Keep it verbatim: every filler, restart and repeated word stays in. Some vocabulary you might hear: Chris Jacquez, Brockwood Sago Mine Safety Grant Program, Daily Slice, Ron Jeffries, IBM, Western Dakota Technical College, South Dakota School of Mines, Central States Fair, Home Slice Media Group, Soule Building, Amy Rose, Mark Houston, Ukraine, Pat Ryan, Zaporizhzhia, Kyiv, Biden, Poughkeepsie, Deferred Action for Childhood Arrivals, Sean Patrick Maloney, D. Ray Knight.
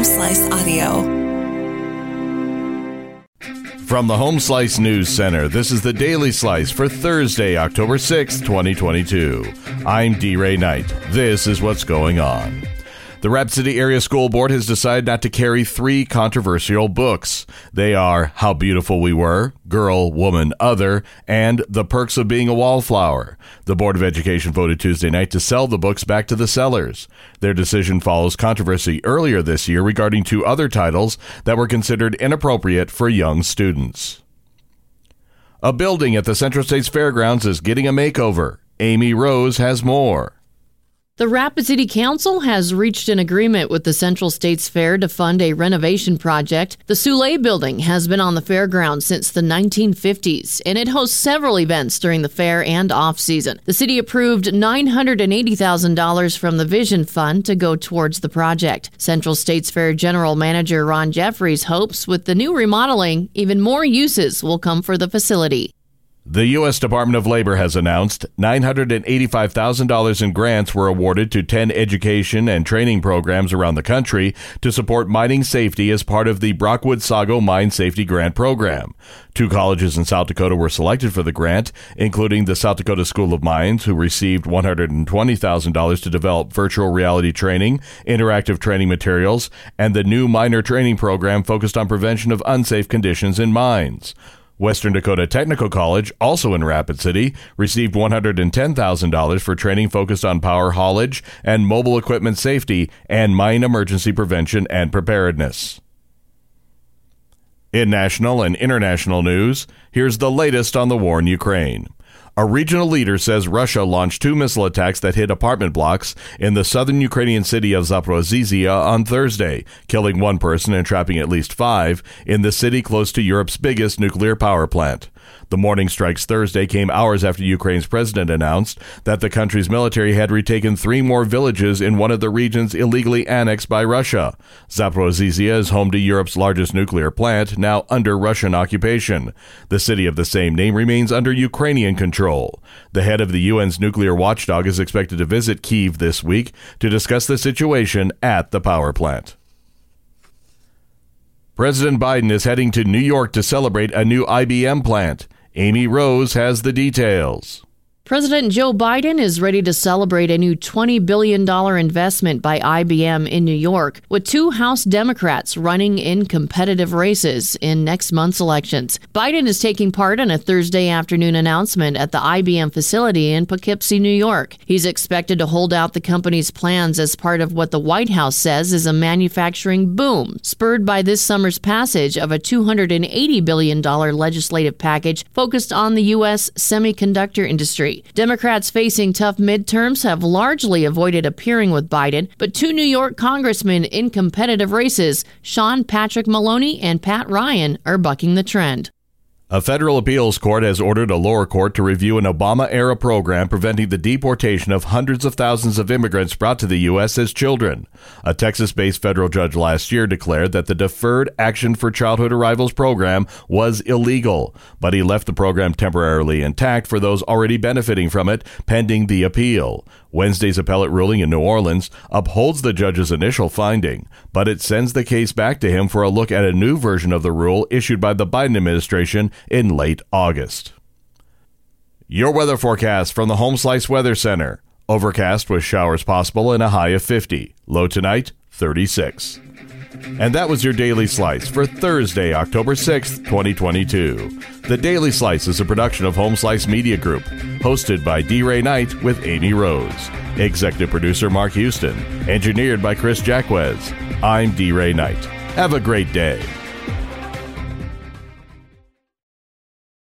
Home Slice Audio. From the Home Slice News Center, this is the Daily Slice for Thursday, October sixth, twenty twenty-two. I'm D. Ray Knight. This is what's going on. The Rhapsody Area School Board has decided not to carry three controversial books. They are How Beautiful We Were, Girl, Woman, Other, and The Perks of Being a Wallflower. The Board of Education voted Tuesday night to sell the books back to the sellers. Their decision follows controversy earlier this year regarding two other titles that were considered inappropriate for young students. A building at the Central States Fairgrounds is getting a makeover. Amy Rose has more. The Rapid City Council has reached an agreement with the Central States Fair to fund a renovation project. The Soule Building has been on the fairgrounds since the nineteen fifties, and it hosts several events during the fair and off-season. The city approved nine hundred eighty thousand dollars from the Vision Fund to go towards the project. Central States Fair General Manager Ron Jeffries hopes with the new remodeling, even more uses will come for the facility. The U S Department of Labor has announced nine hundred eighty-five thousand dollars in grants were awarded to ten education and training programs around the country to support mining safety as part of the Brockwood Sago Mine Safety Grant Program. Two colleges in South Dakota were selected for the grant, including the South Dakota School of Mines, who received one hundred twenty thousand dollars to develop virtual reality training, interactive training materials, and the new miner training program focused on prevention of unsafe conditions in mines. Western Dakota Technical College, also in Rapid City, received one hundred ten thousand dollars for training focused on power haulage and mobile equipment safety and mine emergency prevention and preparedness. In national and international news, here's the latest on the war in Ukraine. A regional leader says Russia launched two missile attacks that hit apartment blocks in the southern Ukrainian city of Zaporizhzhia on Thursday, killing one person and trapping at least five in the city close to Europe's biggest nuclear power plant. The morning strikes Thursday came hours after Ukraine's president announced that the country's military had retaken three more villages in one of the regions illegally annexed by Russia. Zaporizhzhia is home to Europe's largest nuclear plant, now under Russian occupation. The city of the same name remains under Ukrainian control. The head of the U N's nuclear watchdog is expected to visit Kyiv this week to discuss the situation at the power plant. President Biden is heading to New York to celebrate a new I B M plant. Amy Rose has the details. President Joe Biden is ready to celebrate a new twenty billion dollars investment by I B M in New York, with two House Democrats running in competitive races in next month's elections. Biden is taking part in a Thursday afternoon announcement at the I B M facility in Poughkeepsie, New York. He's expected to hold out the company's plans as part of what the White House says is a manufacturing boom, spurred by this summer's passage of a two hundred eighty billion dollars legislative package focused on the U S semiconductor industry. Democrats facing tough midterms have largely avoided appearing with Biden, but two New York congressmen in competitive races, Sean Patrick Maloney and Pat Ryan, are bucking the trend. A federal appeals court has ordered a lower court to review an Obama-era program preventing the deportation of hundreds of thousands of immigrants brought to the U S as children. A Texas-based federal judge last year declared that the Deferred Action for Childhood Arrivals program was illegal, but he left the program temporarily intact for those already benefiting from it, pending the appeal. Wednesday's appellate ruling in New Orleans upholds the judge's initial finding, but it sends the case back to him for a look at a new version of the rule issued by the Biden administration in late August. Your weather forecast from the Home Slice Weather Center. Overcast with showers possible and a high of fifty. Low tonight, thirty-six. And that was your Daily Slice for Thursday, October sixth, twenty twenty-two. The Daily Slice is a production of Home Slice Media Group, hosted by D. Ray Knight with Amy Rose. Executive producer Mark Houston, engineered by Chris Jacquez. I'm D. Ray Knight. Have a great day.